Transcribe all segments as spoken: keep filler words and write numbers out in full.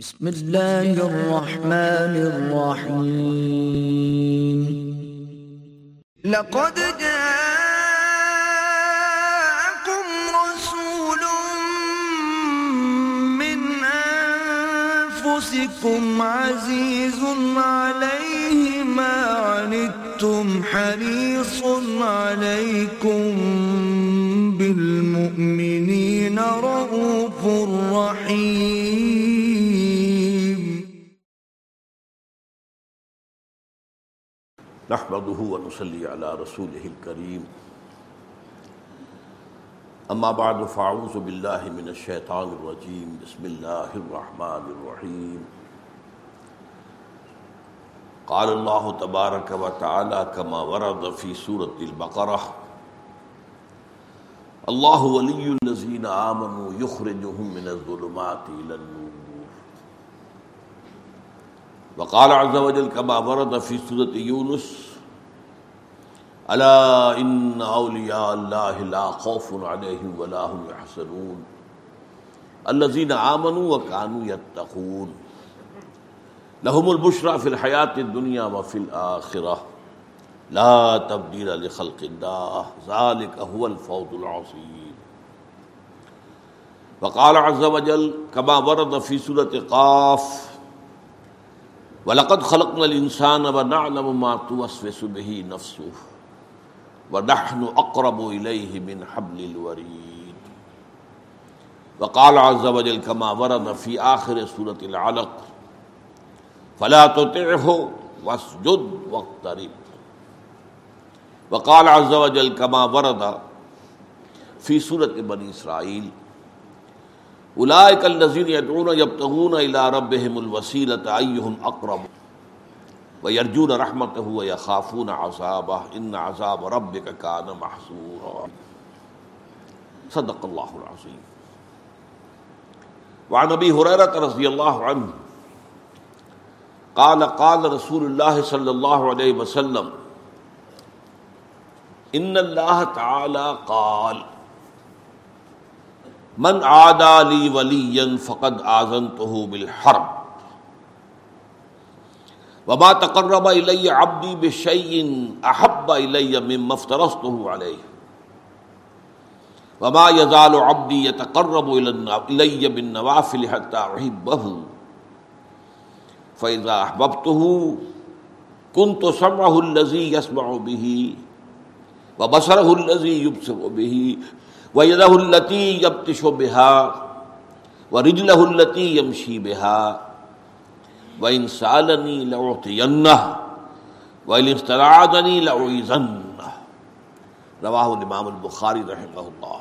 بسم اللہ الرحمن الرحیم لقد جاءكم رسول من انفسكم عزیز علیہ ما عنتم حریص علیکم بالمؤمنین رؤوف رحیم. نحمده ونصلي على رسوله الكريم. اما بعد فاعوذ بالله من الشيطان الرجيم. بسم الله الرحمن الرحيم. قال الله تبارك وتعالى كما ورد في سورة البقرة: الله ولي الذين آمنوا يخرجهم من الظلمات إلى النور. وقال عز وجل كما ورد في سورة يونس: ألا إن أولياء الله لا خوف عليهم ولا هم يحزنون الذين آمنوا وكانوا يتقون لهم البشرى في الحياة الدنيا وفي الآخرة لا تبديل لخلق الله ذلك هو الفوز العظيم. وقال عز وجل كما ورد في سورة قاف: وَلَقَدْ خَلَقْنَا الْإِنسَانَ وَنَعْلَمُ مَا تُوَسْوِسُ بِهِ نَفْسُهُ وَنَحْنُ أَقْرَبُ إِلَيْهِ مِنْ حَبْلِ الْوَرِيدِ. وقال عز وجل كما ورد في آخر سورة العلق: فَلَا تُطِعْهُ وَاسْجُدْ وَاقْتَرِبْ. وقال عز وجل كما ورد في سورة بني إسرائيل: اولئک الذین یدعون یبتغون الی ربهم الوسیلۃ ایہم اقرب ویرجون رحمتہ ویخافون عذابہ ان عذاب ربک کان محذورا. صدق اللہ العظیم. وعن ابی ہریرہ رضی اللہ عنہ قال قال رسول اللہ صلی اللہ علیہ وسلم: ان اللہ تعالی قال: من عادى لي وليا فقد آذنته بالحرب وما تقرب إلي عبدي بشيء أحب إلي مما افترضته عليه وما يزال عبدي يتقرب إلي بالنوافل حتى أحبه فإذا أحببته كنت سمعه الذي يسمع به وبصره الذي يبصر به وَيَدَهُ الَّتِي يَبْتِشُ بِهَا وَرِجْلَهُ الَّتِي يَمْشِي بِهَا وَإِنْ سَأَلَنِي لَأُعْطِيَنَّهُ وَإِنِ اسْتَعَاذَنِي لَأُعِيذَنَّهُ. رواہ الامام البخاری رحمہ اللہ.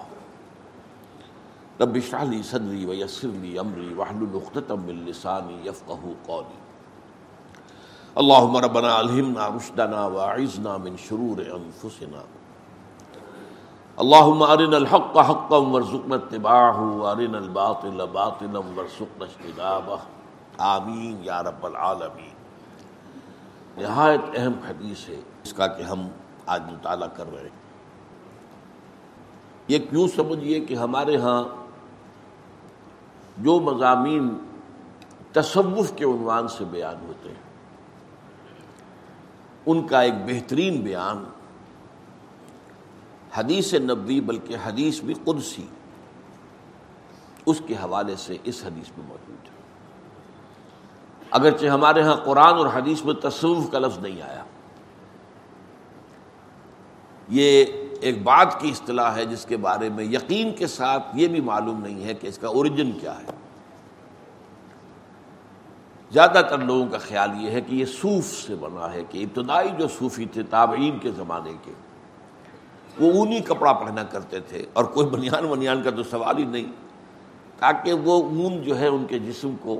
رب اشرح لي صدري ويسر لي امري واحلل عقدة من لساني يفقهوا قولي. اللهم ربنا ألهمنا رشدنا واعذنا من شرور انفسنا. اللہم ارنا الحق حقا وارزقنا اتباعہ وارنا الباطل باطلا وارزقنا اجتنابہ. آمین یا رب العالمین. نہایت اہم حدیث ہے اس کا کہ ہم آج مطالعہ کر رہے ہیں. یہ کیوں سمجھیے کہ ہمارے ہاں جو مضامین تصوف کے عنوان سے بیان ہوتے ہیں ان کا ایک بہترین بیان حدیث نبوی بلکہ حدیث بھی قدسی اس کے حوالے سے اس حدیث میں موجود ہے. اگرچہ ہمارے ہاں قرآن اور حدیث میں تصوف کا لفظ نہیں آیا. یہ ایک بات کی اصطلاح ہے جس کے بارے میں یقین کے ساتھ یہ بھی معلوم نہیں ہے کہ اس کا اوریجن کیا ہے. زیادہ تر لوگوں کا خیال یہ ہے کہ یہ صوف سے بنا ہے کہ ابتدائی جو صوفی تھے تابعین کے زمانے کے وہ اونی کپڑا پہنا کرتے تھے اور کوئی بنیان ونیان کا تو سوال ہی نہیں تاکہ وہ اون جو ہے ان کے جسم کو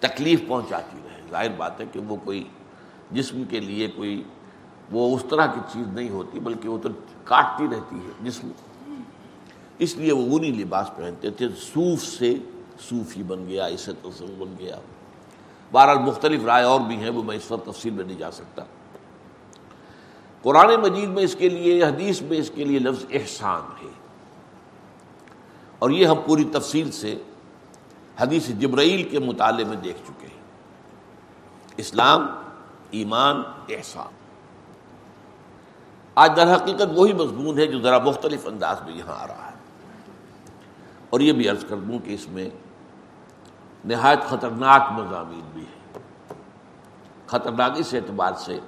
تکلیف پہنچاتی رہے. ظاہر بات ہے کہ وہ کوئی جسم کے لیے کوئی وہ اس طرح کی چیز نہیں ہوتی بلکہ وہ تو کاٹتی رہتی ہے جسم کو. اس لیے وہ اونی لباس پہنتے تھے. صوف سے صوفی بن گیا, اسے تصوف بن گیا. بہرحال مختلف رائے اور بھی ہیں, وہ میں اس وقت تفصیل میں نہیں جا سکتا. قرآن مجید میں اس کے لیے, حدیث میں اس کے لیے لفظ احسان ہے اور یہ ہم پوری تفصیل سے حدیث جبرائیل کے مطالعے میں دیکھ چکے ہیں. اسلام، ایمان، احسان، آج در حقیقت وہی مضمون ہے جو ذرا مختلف انداز میں یہاں آ رہا ہے. اور یہ بھی عرض کر دوں کہ اس میں نہایت خطرناک مضامین بھی ہیں. خطرناک اس اعتبار سے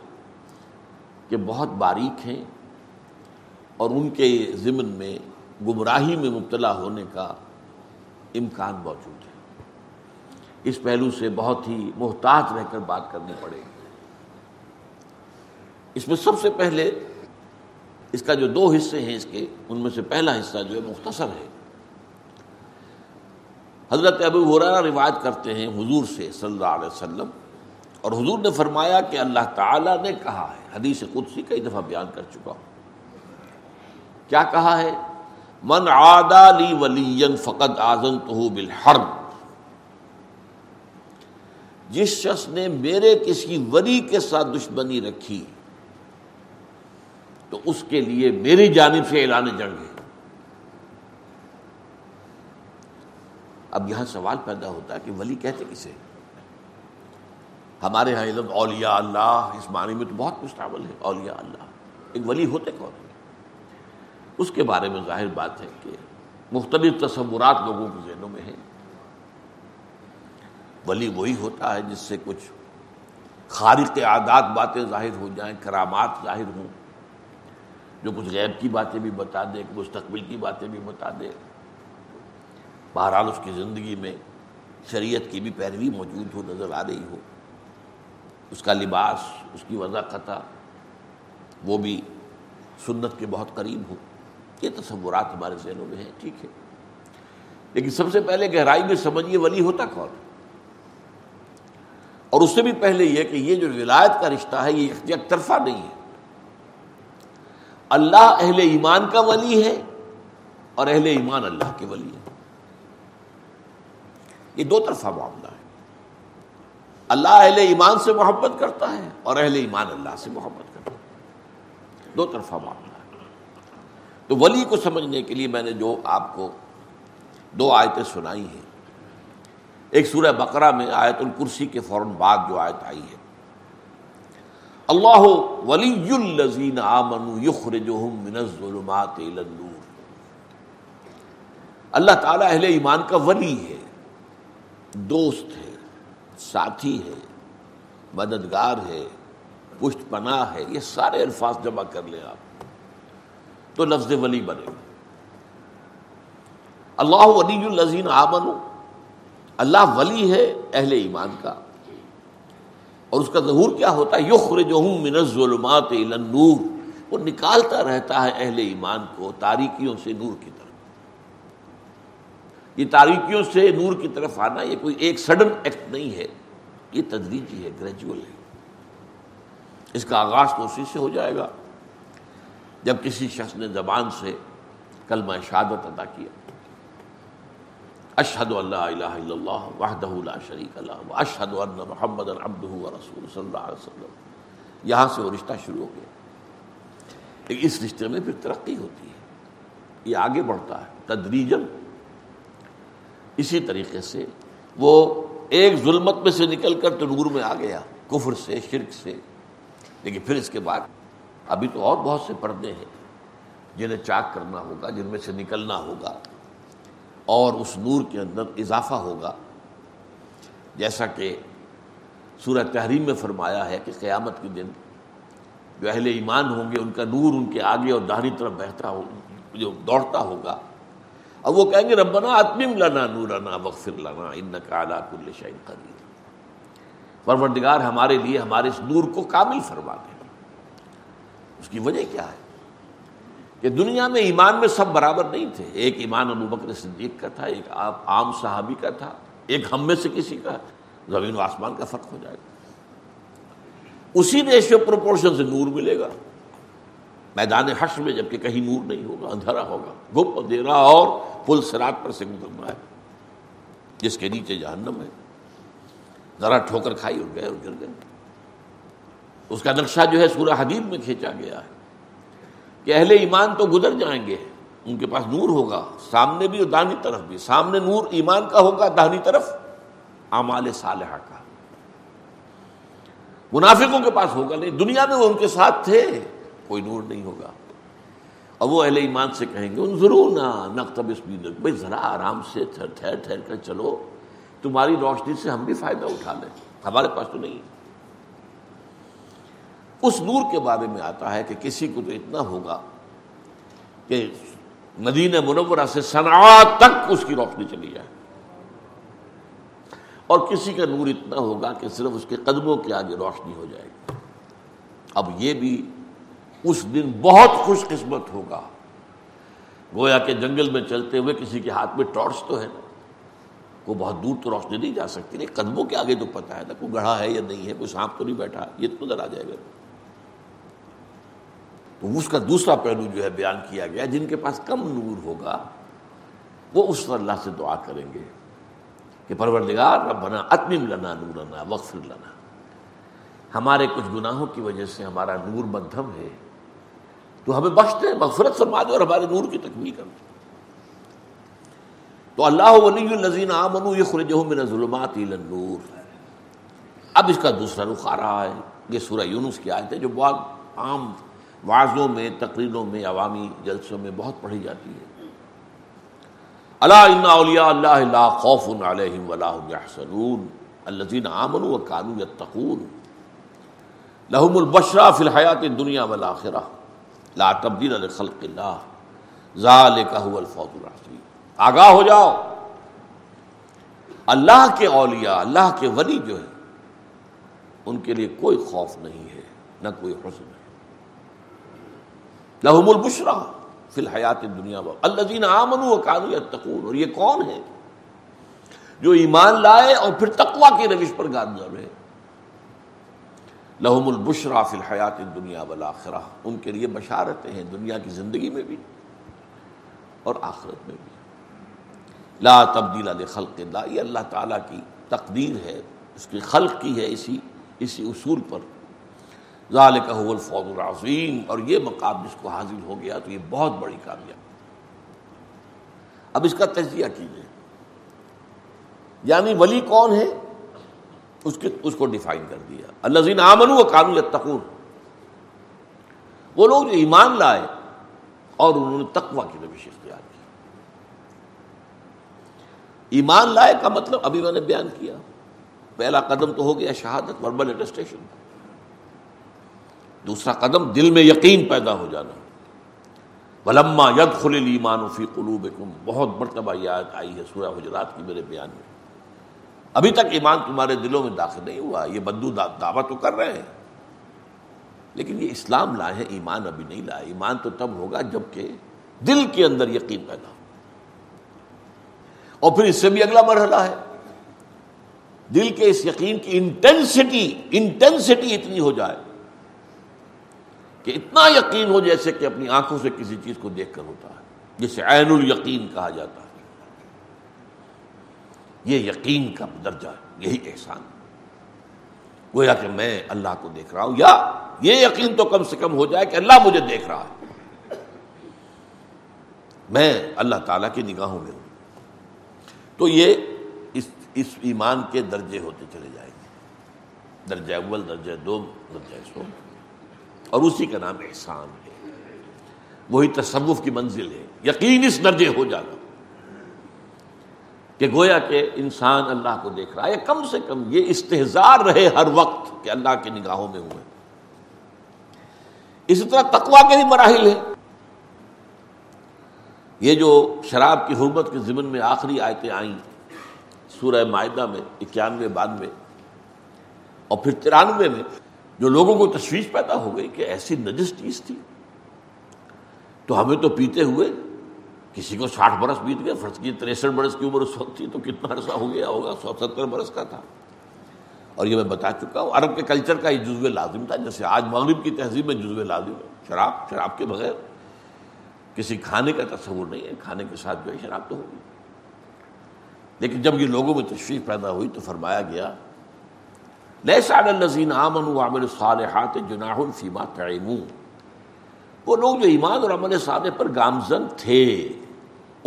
کہ بہت باریک ہیں اور ان کے ضمن میں گمراہی میں مبتلا ہونے کا امکان موجود ہے. اس پہلو سے بہت ہی محتاط رہ کر بات کرنی پڑے گی. اس میں سب سے پہلے اس کا جو دو حصے ہیں اس کے، ان میں سے پہلا حصہ جو ہے مختصر ہے. حضرت ابو ہریرہ روایت کرتے ہیں حضور سے صلی اللہ علیہ وسلم، اور حضور نے فرمایا کہ اللہ تعالیٰ نے کہا ہے، حدیث قدسی کئی دفعہ بیان کر چکا ہوں، کیا کہا ہے؟ من عادى لي وليا فقد آذنته بالحرب، جس شخص نے میرے کسی ولی کے ساتھ دشمنی رکھی تو اس کے لیے میری جانب سے اعلان جنگ ہے. اب یہاں سوال پیدا ہوتا ہے کہ ولی کہتے کسے؟ ہمارے ہاں علم اولیاء اللہ اس معنی میں تو بہت مستعمل ہے. اولیاء اللہ ایک ولی ہوتے کون ہیں؟ اس کے بارے میں ظاہر بات ہے کہ مختلف تصورات لوگوں کے ذہنوں میں ہیں. ولی وہی ہوتا ہے جس سے کچھ خارق عادات باتیں ظاہر ہو جائیں، کرامات ظاہر ہوں، جو کچھ غیب کی باتیں بھی بتا دے، مستقبل کی باتیں بھی بتا دے. بہرحال اس کی زندگی میں شریعت کی بھی پیروی موجود ہو، نظر آ رہی ہو. اس کا لباس، اس کی وضع قطع وہ بھی سنت کے بہت قریب ہو. یہ تصورات ہمارے ذہنوں میں ہیں، ٹھیک ہے. لیکن سب سے پہلے گہرائی میں سمجھیے ولی ہوتا کون، اور اس سے بھی پہلے یہ کہ یہ جو ولایت کا رشتہ ہے یہ ایک طرفہ نہیں ہے. اللہ اہل ایمان کا ولی ہے اور اہل ایمان اللہ کے ولی ہے. یہ دو طرفہ معاملہ ہے. اللہ اہل ایمان سے محبت کرتا ہے اور اہل ایمان اللہ سے محبت کرتا ہے. دو طرفہ معاملہ ہے. تو ولی کو سمجھنے کے لیے میں نے جو آپ کو دو آیتیں سنائی ہیں، ایک سورہ بقرہ میں آیت الکرسی کے فوراً بعد جو آیت آئی ہے، اللہ ولی الذین آمنوا یخرجہم من الظلمات الی النور، اللہ تعالیٰ اہل ایمان کا ولی ہے، دوست ہے، ساتھی ہے، مددگار ہے، پشت پناہ ہے. یہ سارے الفاظ جمع کر لیں آپ تو لفظ ولی بنے گا. اللہ ولی الذین آمنوا، اللہ ولی ہے اہل ایمان کا. اور اس کا ظہور کیا ہوتا ہے؟ یخرجہم من الظلمات الی النور، وہ نکالتا رہتا ہے اہل ایمان کو تاریکیوں سے نور کی طرف. یہ تاریکیوں سے نور کی طرف آنا یہ کوئی ایک سڈن ایکٹ نہیں ہے، یہ تدریجی ہے، گریجول ہے. اس کا آغاز تو اسی سے ہو جائے گا جب کسی شخص نے زبان سے کلمہ شہادت ادا کیا، اشہد ان لا الہ الا اللہ وحدہ لا شریک لہ واشہد ان محمد عبدہ ورسولہ صلی اللہ علیہ وسلم. یہاں سے وہ رشتہ شروع ہو گیا. اس رشتے میں پھر ترقی ہوتی ہے، یہ آگے بڑھتا ہے تدریجاً. اسی طریقے سے وہ ایک ظلمت میں سے نکل کر تو نور میں آ گیا، کفر سے، شرک سے. لیکن پھر اس کے بعد ابھی تو اور بہت سے پردے ہیں جنہیں چاک کرنا ہوگا، جن میں سے نکلنا ہوگا اور اس نور کے اندر اضافہ ہوگا. جیسا کہ سورہ تحریم میں فرمایا ہے کہ قیامت کے دن جو اہل ایمان ہوں گے ان کا نور ان کے آگے اور داہنی طرف بہتا ہو، جو دوڑتا ہوگا، اور وہ کہیں گے ربنا اتمم لنا نورنا واغفر لنا انک علی کل شیء قدیر، پروردگار ہمارے لیے ہمارے اس نور کو کامل فرما دے. اس کی وجہ کیا ہے کہ دنیا میں ایمان میں سب برابر نہیں تھے. ایک ایمان ابوبکر صدیق کا تھا، ایک عام صحابی کا تھا، ایک ہم میں سے کسی کا. زمین و آسمان کا فرق ہو جائے گا. اسی ریشیو پروپورشن سے نور ملے گا میدان حشر میں، جبکہ کہیں نور نہیں ہوگا، اندھیرا ہوگا، گپ اندھیرا اور پل صراط پر سے گزرنا ہے جس کے نیچے جہنم ہے. ذرا ٹھوکر کھائی اور گئے اور گر گئے. اس کا نقشہ جو ہے سورہ حدید میں کھینچا گیا ہے کہ اہل ایمان تو گزر جائیں گے، ان کے پاس نور ہوگا سامنے بھی اور داہنی طرف بھی. سامنے نور ایمان کا ہوگا، داہنی طرف اعمال صالحہ کا. منافقوں کے پاس ہوگا نہیں، دنیا میں وہ ان کے ساتھ تھے، کوئی نور نہیں ہوگا. اور وہ اہل ایمان سے کہیں گے انظرونا نقتبس من نورکم، بھائی ذرا آرام سے ٹھہر ٹھہر کر چلو، تمہاری روشنی سے ہم بھی فائدہ اٹھا لیں، ہمارے پاس تو نہیں. اس نور کے بارے میں آتا ہے کہ کسی کو تو اتنا ہوگا کہ مدینہ منورہ سے صنعاء تک اس کی روشنی چلی جائے، اور کسی کا نور اتنا ہوگا کہ صرف اس کے قدموں کے آگے روشنی ہو جائے گی. اب یہ بھی اس دن بہت خوش قسمت ہوگا، گویا کہ جنگل میں چلتے ہوئے کسی کے ہاتھ میں ٹارچ تو ہے نا، وہ بہت دور تو روشنی نہیں جا سکتی، نہیں قدموں کے آگے تو پتہ ہے نا کوئی گڑھا ہے یا نہیں ہے، کوئی سانپ تو نہیں بیٹھا، یہ تو نظر آ جائے گا. تو اس کا دوسرا پہلو جو ہے بیان کیا گیا، جن کے پاس کم نور ہوگا وہ اس پر اللہ سے دعا کریں گے کہ پروردگار ربنا اتمم لنا نورنا واغفر لنا، ہمارے کچھ گناہوں کی وجہ سے ہمارا نور مندھم ہے، تو ہمیں بخش دے، مغفرت فرما دے اور ہمارے نور کی تکمیل کر دے. تو اللہ ولی الذین آمنوا یخرجہم من الظلمات الی النور. اب اس کا دوسرا رخ آ رہا ہے، یہ سورہ یونس کی آیت ہے جو بہت عام وعظوں میں، تقریروں میں، عوامی جلسوں میں بہت پڑھی جاتی ہے. الا ان اولیاء اللہ لا خوف علیہم ولا هم یحزنون الذین آمنوا وکانوا یتقون لهم البشرى فی الحیاۃ الدنیا والآخرہ لا تبدیل لخلق اللہ ذالک هو الفوز العظیم. آگاہ ہو جاؤ، اللہ کے اولیاء، اللہ کے ولی جو ہیں، ان کے لیے کوئی خوف نہیں ہے، نہ کوئی حزن ہے. لہم البشرا فی الحیات الدنیا والذین آمنوا وکانوا یتقون. اور یہ کون ہے جو ایمان لائے اور پھر تقوی کی روش پر گامزن رہے. لہم البشرا فی الحیات الدنیا والآخرہ، ان کے لیے بشارتیں ہیں دنیا کی زندگی میں بھی اور آخرت میں بھی. لا تبدیل لخلق اللہ، یہ اللہ تعالیٰ کی تقدیر ہے، اس کی خلق کی ہے، اسی اسی اصول پر. ذالک هو الفوز العظیم، اور یہ مقام جس کو حاصل ہو گیا تو یہ بہت بڑی کامیابی. اب اس کا تجزیہ کیجیے، یعنی ولی کون ہے اس کے اس کو ڈیفائن کر دیا. الذین آمنوا وکانوا یتقون، وہ لوگ جو ایمان لائے اور انہوں نے تقوی کی روش اختیار کی. ایمان لائے کا مطلب ابھی میں نے بیان کیا، پہلا قدم تو ہو گیا شہادت، وربل اٹیسٹیشن. دوسرا قدم دل میں یقین پیدا ہو جانا، ولما یدخل الایمان فی قلوبکم. بہت مرتبہ یہ آیت آئی ہے سورہ حجرات کی میرے بیان میں. ابھی تک ایمان تمہارے دلوں میں داخل نہیں ہوا، یہ بدو دعویٰ تو کر رہے ہیں، لیکن یہ اسلام لائے ہیں، ایمان ابھی نہیں لائے. ایمان تو تب ہوگا جب کہ دل کے اندر یقین پیدا ہو. اور پھر اس سے بھی اگلا مرحلہ ہے، دل کے اس یقین کی انٹینسٹی انٹینسٹی اتنی ہو جائے کہ اتنا یقین ہو جیسے کہ اپنی آنکھوں سے کسی چیز کو دیکھ کر ہوتا ہے، جسے عین الیقین کہا جاتا ہے. یہ یقین کا درجہ، یہی احسان، گویا کہ میں اللہ کو دیکھ رہا ہوں، یا یہ یقین تو کم سے کم ہو جائے کہ اللہ مجھے دیکھ رہا ہے، میں اللہ تعالیٰ کی نگاہوں میں ہوں. تو یہ اس اس ایمان کے درجے ہوتے چلے جائیں گے، درجہ اول، درجہ دوم، درجہ سوم، اور اسی کا نام احسان ہے، وہی تصوف کی منزل ہے. یقین اس درجے ہو جانا کہ گویا کہ انسان اللہ کو دیکھ رہا ہے، کم سے کم یہ استحضار رہے ہر وقت کہ اللہ کی نگاہوں میں ہوئے. اسی طرح تقویٰ کے بھی مراحل ہیں. یہ جو شراب کی حرمت کے ضمن میں آخری آیتیں آئیں سورہ مائدہ میں، اکیانوے بانوے اور پھر ترانوے میں، جو لوگوں کو تشویش پیدا ہو گئی کہ ایسی نجس چیز تھی، تو ہمیں تو پیتے ہوئے کسی کو ساٹھ برس بیت گئے، فرض کی تریسٹھ برس کی عمر اس وقت تھی، تو کتنا عرصہ ہو گیا ہوگا، سو ستر برس کا تھا. اور یہ میں بتا چکا ہوں، عرب کے کلچر کا یہ جزو لازم تھا، جیسے آج مغرب کی تہذیب میں جزو لازم ہے شراب. شراب کے بغیر کسی کھانے کا تصور نہیں ہے، کھانے کے ساتھ جو ہے شراب تو ہوگی. لیکن جب یہ لوگوں میں تشویش پیدا ہوئی تو فرمایا گیا لَيْسَ عَلَى الَّذِينَ آمَنُوا وَعَمِلُوا الصَّالِحَاتِ جُنَاحٌ فِيمَا طَعِمُوا وہ لوگ جو ایمان اور عمل صالح پر گامزن تھے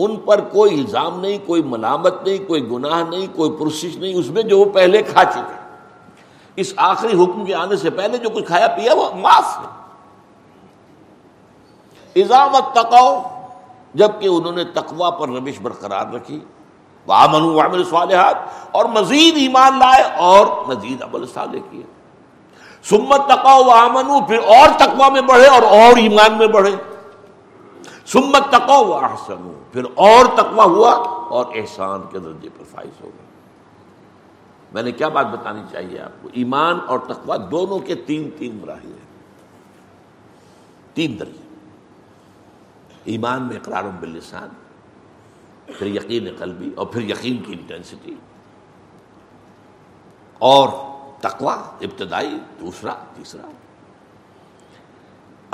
ان پر کوئی الزام نہیں، کوئی ملامت نہیں، کوئی گناہ نہیں، کوئی پرسش نہیں اس میں جو وہ پہلے کھا چکے۔ اس آخری حکم کے آنے سے پہلے جو کچھ کھایا پیا وہ معاف ہے۔ اذا واتقوا، جبکہ انہوں نے تقوا پر روش برقرار رکھی، وآمنوا وعملوا الصالحات، اور مزید ایمان لائے اور مزید عمل صالح کیے، ثم اتقوا وآمنوا، پھر اور تقوا میں بڑھے اور اور ایمان میں بڑھے، ثم اتقوا واحسنوا، پھر اور تقوا ہوا اور احسان کے درجے پر فائز ہو گئے۔ میں نے کیا بات بتانی چاہیے آپ کو؟ ایمان اور تقوا دونوں کے تین تین مراحل ہیں، تین درجے۔ ایمان میں اقرار باللسان، پھر یقین قلبی، اور پھر یقین کی انٹینسٹی، اور تقویٰ ابتدائی، دوسرا، تیسرا۔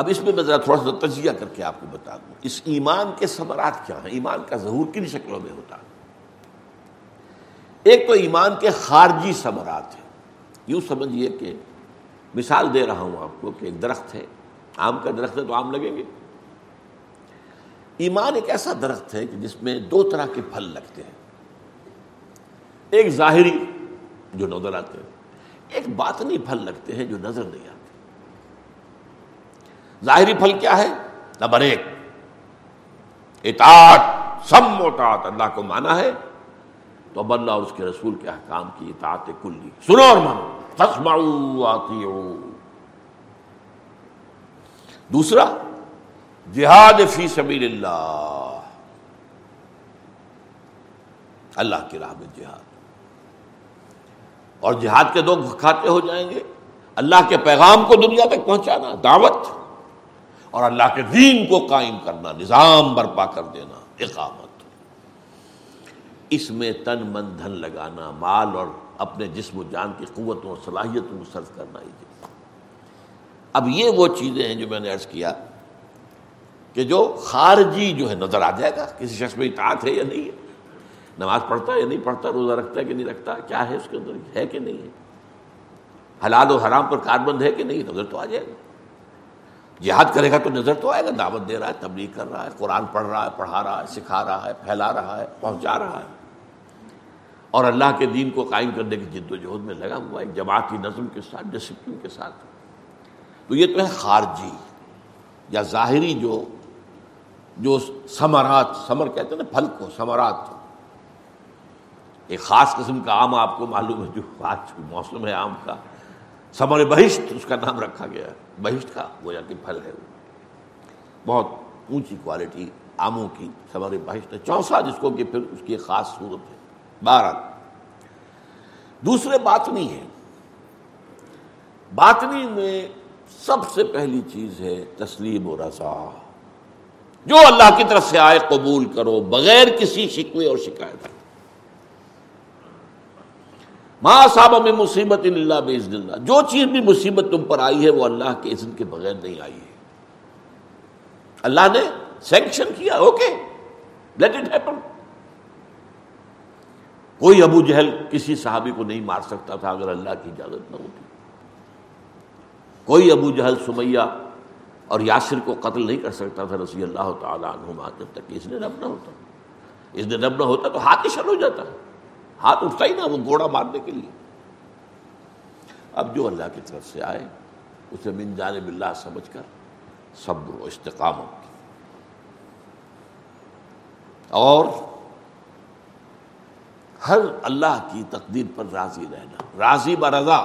اب اس میں میں ذرا تھوڑا سا تجزیہ کر کے آپ کو بتا دوں اس ایمان کے ثمرات کیا ہیں، ایمان کا ظہور کن شکلوں میں ہوتا ہے۔ ایک تو ایمان کے خارجی ثمرات ہیں، یوں سمجھیے کہ مثال دے رہا ہوں آپ کو کہ ایک درخت ہے، آم کا درخت ہے تو آم لگیں گے۔ ایمان ایک ایسا درخت ہے کہ جس میں دو طرح کے پھل لگتے ہیں، ایک ظاہری جو نظر آتے ہیں، ایک باطنی پھل لگتے ہیں جو نظر نہیں آتے۔ ظاہری پھل کیا ہے؟ نمبر ایک اطاعت، سم اطاعت، اللہ کو مانا ہے تو اب اللہ اور اس کے رسول کے احکام کی اطاعت کلی، سنو اور مانو، تسمعوا واطیعوا۔ دوسرا جہاد فی سبیل اللہ، اللہ کی راہ میں جہاد، اور جہاد کے دو کھاتے ہو جائیں گے، اللہ کے پیغام کو دنیا تک پہنچانا، دعوت، اور اللہ کے دین کو قائم کرنا، نظام برپا کر دینا، اقامت۔ اس میں تن من دھن لگانا، مال اور اپنے جسم و جان کی قوتوں اور صلاحیتوں کو صرف کرنا ہی جائے۔ اب یہ وہ چیزیں ہیں جو میں نے عرض کیا کہ جو خارجی جو ہے نظر آ جائے گا، کسی شخص میں اطاعت ہے یا نہیں ہے، نماز پڑھتا ہے یا نہیں پڑھتا، روزہ رکھتا ہے کہ نہیں رکھتا، کیا ہے اس کے اندر، ہے کہ نہیں ہے، حلال و حرام پر کاربند ہے کہ نہیں، نظر تو آ جائے گا۔ جہاد کرے گا تو نظر تو آئے گا، دعوت دے رہا ہے، تبلیغ کر رہا ہے، قرآن پڑھ رہا ہے، پڑھا رہا ہے، سکھا رہا ہے، پھیلا رہا ہے، پہنچا رہا ہے، اور اللہ کے دین کو قائم کرنے کی جد و جہد میں لگا ہوا ہے، ایک جماعتی نظم کے ساتھ، ڈسپلن کے ساتھ۔ تو یہ تو ہے خارجی یا ظاہری جو جو ثمرات، ثمر کہتے ہیں نا پھل کو، ثمرات۔ ایک خاص قسم کا آم آپ کو معلوم ہے جو آج موسم ہے آم کا، ثمر بہشت اس کا نام رکھا گیا ہے، بہشت کا گویا کہ پھل ہے، بہت اونچی کوالٹی آموں کی ثمر بہشت ہے، چونسا جس کو کہ پھر اس کی خاص صورت ہے، بارہ۔ دوسرے باطنی ہے، باطنی میں سب سے پہلی چیز ہے تسلیم و رضا، جو اللہ کی طرف سے آئے قبول کرو بغیر کسی شکوے اور شکایت۔ ما اصاب من مصیبت الا باذن اللہ، جو چیز بھی مصیبت تم پر آئی ہے وہ اللہ کے اذن کے بغیر نہیں آئی ہے، اللہ نے سینکشن کیا، اوکے لیٹ اٹ ہیپن۔ کوئی ابو جہل کسی صحابی کو نہیں مار سکتا تھا اگر اللہ کی اجازت نہ ہوتی، کوئی ابو جہل سمیہ اور یاسر کو قتل نہیں کر سکتا تھا رضی اللہ تعالیٰ عنہما، جب تک کہ اس نے رب نہ ہوتا، اس نے رب نہ ہوتا تو ہاتھ ہی شل ہو جاتا، ہاتھ اٹھتا ہی نہ وہ گھوڑا مارنے کے لیے۔ اب جو اللہ کی طرف سے آئے اسے من جانب اللہ سمجھ کر صبر و استقامت کی، اور ہر اللہ کی تقدیر پر راضی رہنا، راضی برضا۔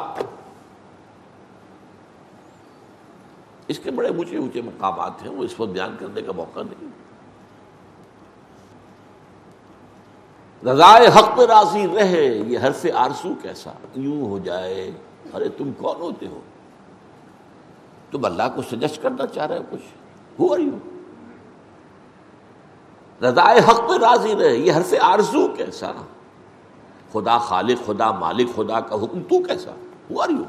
اس کے بڑے اونچے اونچے مقامات ہیں، وہ اس وقت بیان کرنے کا موقع نہیں۔ رضائے حق پہ راضی رہے، یہ حرف آرزو کیسا یوں ہو جائے، ارے تم کون ہوتے ہو، تم اللہ کو سجسٹ کرنا چاہ رہے ہو کچھ، ہو رہی ہو۔ رضائے حق پہ راضی رہے، یہ حرف آرزو کیسا، خدا خالق، خدا مالک، خدا کا حکم تو کیسا، ہو رہی ہو۔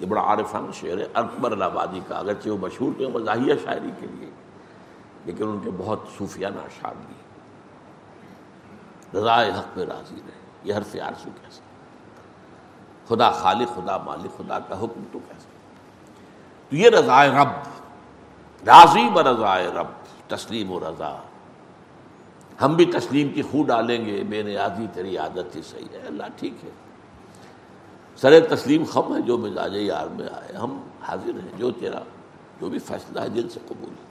یہ بڑا عارفانہ شعر ہے اکبر الہ آبادی کا، اگرچہ وہ مشہور تھے مزاحیہ شاعری کے لیے، لیکن ان کے بہت صوفیانہ اشعار بھی ہیں۔ رضائے حق پہ راضی رہے، یہ حرف آرزو کیسا، خدا خالق، خدا مالک، خدا کا حکم تو کیسا۔ تو یہ رضائے رب، راضی و رضائے رب، تسلیم و رضا. ہم بھی تسلیم کی خو ڈالیں گے، بے نیازی تیری عادت ہی صحیح ہے. اللہ ٹھیک ہے، سر تسلیم خم ہے، جو مزاج یار میں آئے ہم حاضر ہیں، جو تیرا جو بھی فیصلہ ہے دل سے قبول ہے.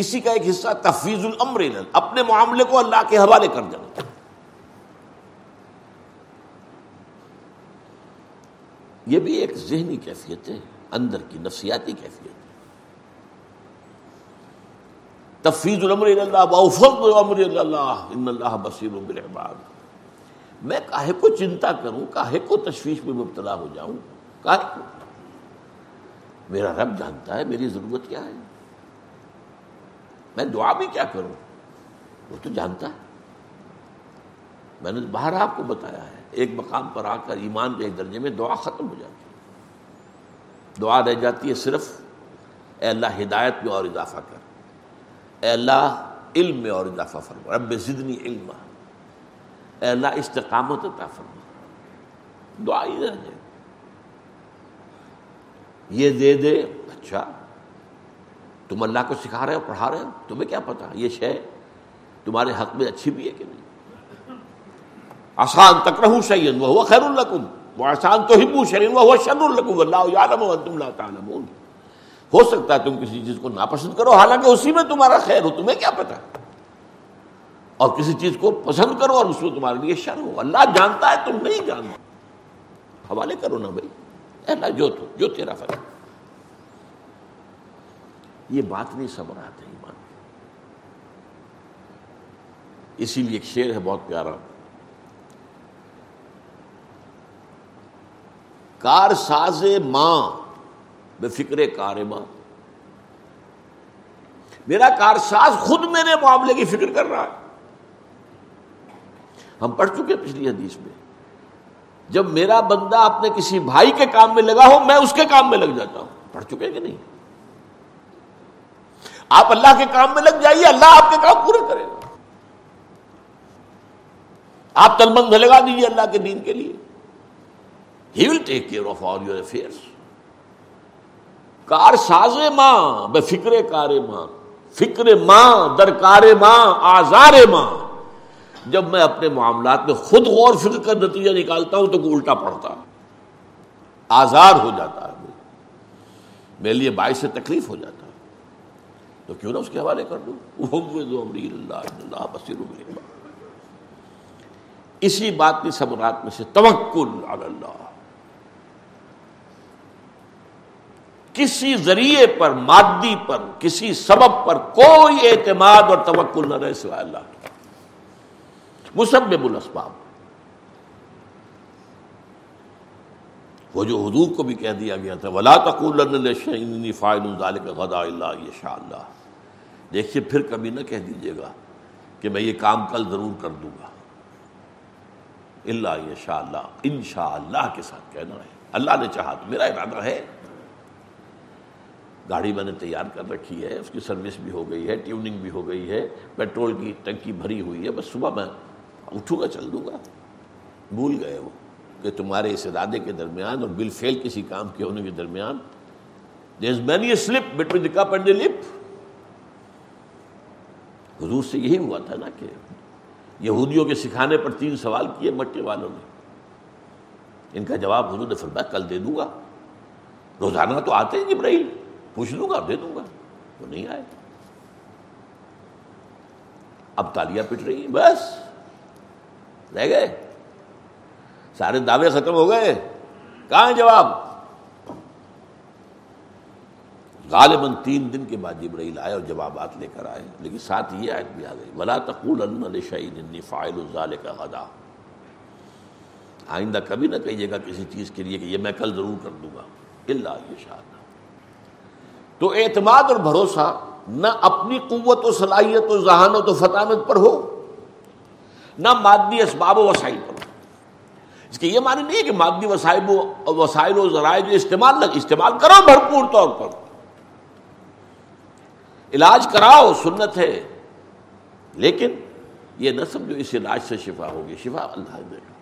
اسی کا ایک حصہ تفویض الامر، اپنے معاملے کو اللہ کے حوالے کر دینا. یہ بھی ایک ذہنی کیفیت ہے، اندر کی نفسیاتی کیفیت ہے. تفویض الامر اللہ، وافوض امر اللہ، ان اللہ بصیر بالعباد. میں کاہے کو چنتا کروں، کاہے کو تشویش میں مبتلا ہو جاؤں، کاہے کو؟ میرا رب جانتا ہے میری ضرورت کیا ہے. میں دعا بھی کیا کروں، وہ تو جانتا ہے. میں نے باہر آپ کو بتایا ہے، ایک مقام پر آ کر ایمان کے ایک درجے میں دعا ختم ہو جاتی ہے. دعا رہ جاتی ہے صرف اے اللہ ہدایت میں اور اضافہ کر، اے اللہ علم میں اور اضافہ فرما، رب زدنی علما، اے اللہ استقامت عطا فرما. دعا ہی رہ جائے، یہ دے دے. اچھا تم اللہ کو سکھا رہے ہو، پڑھا رہے ہو، تمہیں کیا پتا یہ شے تمہارے حق میں اچھی بھی ہے کہ نہیں. آسان تکرہو شیئا وہو خیر لکم وآسان تحبو شیئا وہو شر لکم واللہ یعلم وانتم لا تعلمون. ہو سکتا ہے تم کسی چیز کو ناپسند کرو، حالانکہ اسی میں تمہارا خیر ہو، تمہیں کیا پتا. اور کسی چیز کو پسند کرو اور اس میں تمہارے لیے شر ہو، اللہ جانتا ہے، تم نہیں جانتے. حوالے کرو نا بھائی، اے اللہ جو تو جو تیرا فضل. یہ بات نہیں سمجھ آتی ایمان. اسی لیے ایک شعر ہے بہت پیارا، کار ساز ماں بے فکر کار ماں. میرا کار ساز خود میرے معاملے کی فکر کر رہا ہے. ہم پڑھ چکے پچھلی حدیث میں، جب میرا بندہ اپنے کسی بھائی کے کام میں لگا ہو، میں اس کے کام میں لگ جاتا ہوں. پڑھ چکے کہ نہیں؟ آپ اللہ کے کام میں لگ جائیے، اللہ آپ کے کام پورے کرے گا. آپ تلمند لگا دیجیے اللہ کے دین کے لیے، he will take care of all your affairs. کار ساز ماں بے فکر کار ماں، فکر ماں درکار ماں آزار ماں. جب میں اپنے معاملات میں خود غور فکر کر نتیجہ نکالتا ہوں تو کوئی الٹا پڑتا، آزار ہو جاتا ہے، میرے لیے باعث سے تکلیف ہو جاتا ہے. تو کیوں نہ اس کے حوالے کر دوں، اللہ بصیر بالعباد. اسی بات کی ثمرات میں سے توکل علی اللہ. کسی ذریعے پر، مادی پر، کسی سبب پر کوئی اعتماد اور توکل نہ رہے سوائے اللہ کے، مسبب الاسباب. وہ جو حضور کو بھی کہہ دیا گیا تھا، وَلَا تَقُولَنَّ لِشَيْءٍ إِنِّي فَاعِلٌ ذَلِكَ غَدًا إِلَّا إِن شَاءَ اللَّهُ. دیکھیے پھر کبھی نہ کہہ دیجیے گا کہ میں یہ کام کل ضرور کر دوں گا، إِلَّا إِن شَاءَ اللَّهُ. ان شاء اللہ کے ساتھ کہنا ہے، اللہ نے چاہا تو میرا ارادہ ہے. گاڑی میں نے تیار کر رکھی ہے، اس کی سروس بھی ہو گئی ہے، ٹیوننگ بھی ہو گئی ہے، پیٹرول کی ٹنکی بھری ہوئی ہے، بس صبح میں اٹھوں گا چل دوں گا. بھول گئے وہ کہ تمہارے اس ارادے کے درمیان اور بالفعل کسی کام کے ہونے کے درمیان there is many a slip between the cup and the lip. حضور سے یہی ہوا تھا نا کہ یہودیوں کے سکھانے پر تین سوال کیے مکے والوں نے، ان کا جواب حضور نے فرمایا کل دے دوں گا، روزانہ تو آتے ہیں جبرائیل، پوچھ لوں گا دے دوں گا، وہ نہیں آئے. اب تالیاں پٹ رہی ہیں، بس رہ گئے، سارے دعوے ختم ہو گئے، کہاں جواب. غالباً تین دن کے بعد جبرائیل آئے اور جوابات لے کر آئے، لیکن ساتھ یہ آیت بھی آ گئی، وَلَا تَقُولَنَّ لِشَيْءٍ إِنِّي فَاعِلٌ ذَلِكَ غَدًا. آئندہ کبھی نہ کہیے گا کسی چیز کے لیے کہ یہ میں کل ضرور کر دوں گا، إِلَّا إِن شَاءَ اللَّهُ. تو اعتماد اور بھروسہ نہ اپنی قوت و صلاحیت و ذہانت و فطانت پر ہو، نہ مادی اسباب و وسائل پر. اس کے یہ معنی نہیں ہے کہ مادی وسائل و وسائل و ذرائع جو استعمال نہ استعمال کرو بھرپور طور پر، علاج کراؤ سنت ہے، لیکن یہ نہ سمجھو اس علاج سے شفا ہوگی. شفا اللہ دے گا.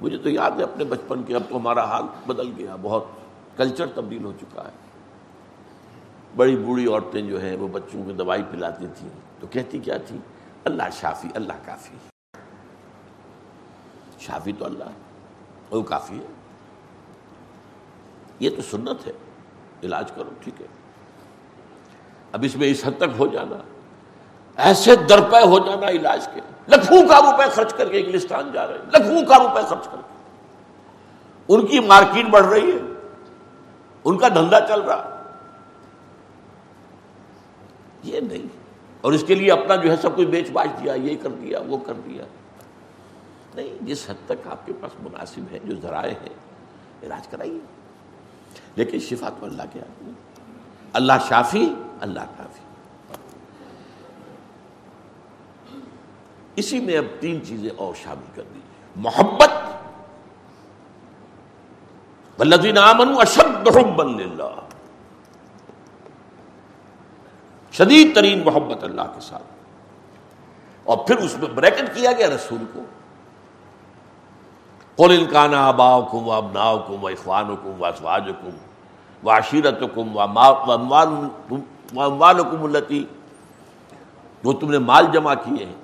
مجھے تو یاد ہے اپنے بچپن کے، اب تو ہمارا حال بدل گیا، بہت کلچر تبدیل ہو چکا ہے. بڑی بوڑھی عورتیں جو ہیں وہ بچوں کو دوائی پلاتی تھیں تو کہتی کیا تھی؟ اللہ شافی، اللہ کافی. شافی تو اللہ ہے، وہ کافی ہے. یہ تو سنت ہے، علاج کرو ٹھیک ہے. اب اس میں اس حد تک ہو جانا، ایسے درپے ہو جانا علاج کے، لکھوں کا روپے خرچ کر کے انگلستان جا رہے ہیں، لکھوں کا روپے خرچ کر کے. ان کی مارکیٹ بڑھ رہی ہے، ان کا دھندا چل رہا. یہ نہیں، اور اس کے لیے اپنا جو ہے سب کچھ بیچ باچ دیا، یہ کر دیا، وہ کر دیا. نہیں، جس حد تک آپ کے پاس مناسب ہے جو ذرائع ہیں علاج کرائیے، لیکن شفا تو اللہ کے ہاتھ میں. اللہ شافی، اللہ کافی. اسی میں اب تین چیزیں اور شامل کر دی، محبت، والذین آمنوا اشد حبا للہ، شدید ترین محبت اللہ کے ساتھ، اور پھر اس میں بریکٹ کیا گیا رسول کو، قل ان کان آباؤکم و ابناؤکم و اخوانکم و ازواجکم و عشیرتکم و اموالکم التی، جو تم نے مال جمع کیے ہیں،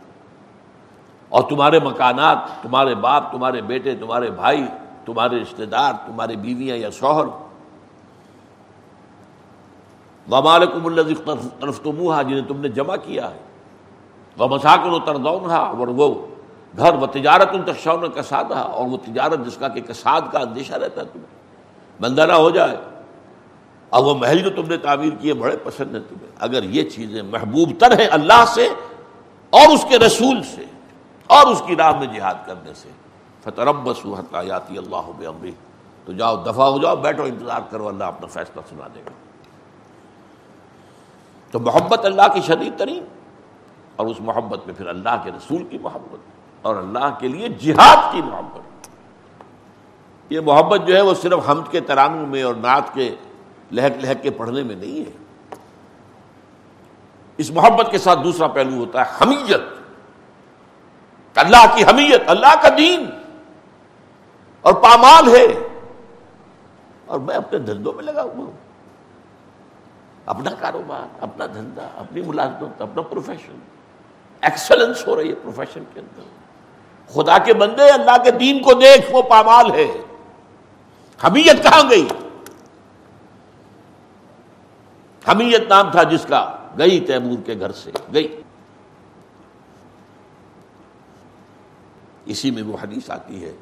اور تمہارے مکانات، تمہارے باپ، تمہارے بیٹے، تمہارے بھائی، تمہارے رشتہ دار، تمہارے بیویاں یا شوہر، وما لکم الذی اقترفتموہا، جنہیں تم نے جمع کیا ہے، ومساکن ترضونہا، اور وہ گھر، و تجارت تخشون کسادہا، اور وہ تجارت جس کا کہ کساد کا اندیشہ رہتا ہے تمہیں، بندہ نہ ہو جائے، اور وہ محل جو تم نے تعمیر کیے بڑے پسند ہیں تمہیں. اگر یہ چیزیں محبوب تر ہیں اللہ سے اور اس کے رسول سے اور اس کی راہ میں جہاد کرنے سے، فتربصوا حتی یاتی اللہ بامرہ، تو جاؤ دفع ہو جاؤ، بیٹھو، انتظار کرو، اللہ اپنا فیصلہ سنا دے گا. تو محبت اللہ کی شدید ترین، اور اس محبت میں پھر اللہ کے رسول کی محبت، اور اللہ کے لیے جہاد کی محبت. یہ محبت جو ہے وہ صرف حمد کے ترانوں میں اور نعت کے لہک لہک کے پڑھنے میں نہیں ہے. اس محبت کے ساتھ دوسرا پہلو ہوتا ہے حمیت، اللہ کی حمیت، اللہ کا دین اور پامال ہے، اور میں اپنے دھندوں میں لگا ہوا ہوں، اپنا کاروبار، اپنا دھندا، اپنی ملازمت، اپنا پروفیشن، ایکسلنس ہو رہی ہے پروفیشن کے اندر. خدا کے بندے، اللہ کے دین کو دیکھ، وہ پامال ہے. حمیت کہاں گئی؟ حمیت نام تھا جس کا، گئی تیمور کے گھر سے گئی. اسی میں وہ حدیث آتی ہے،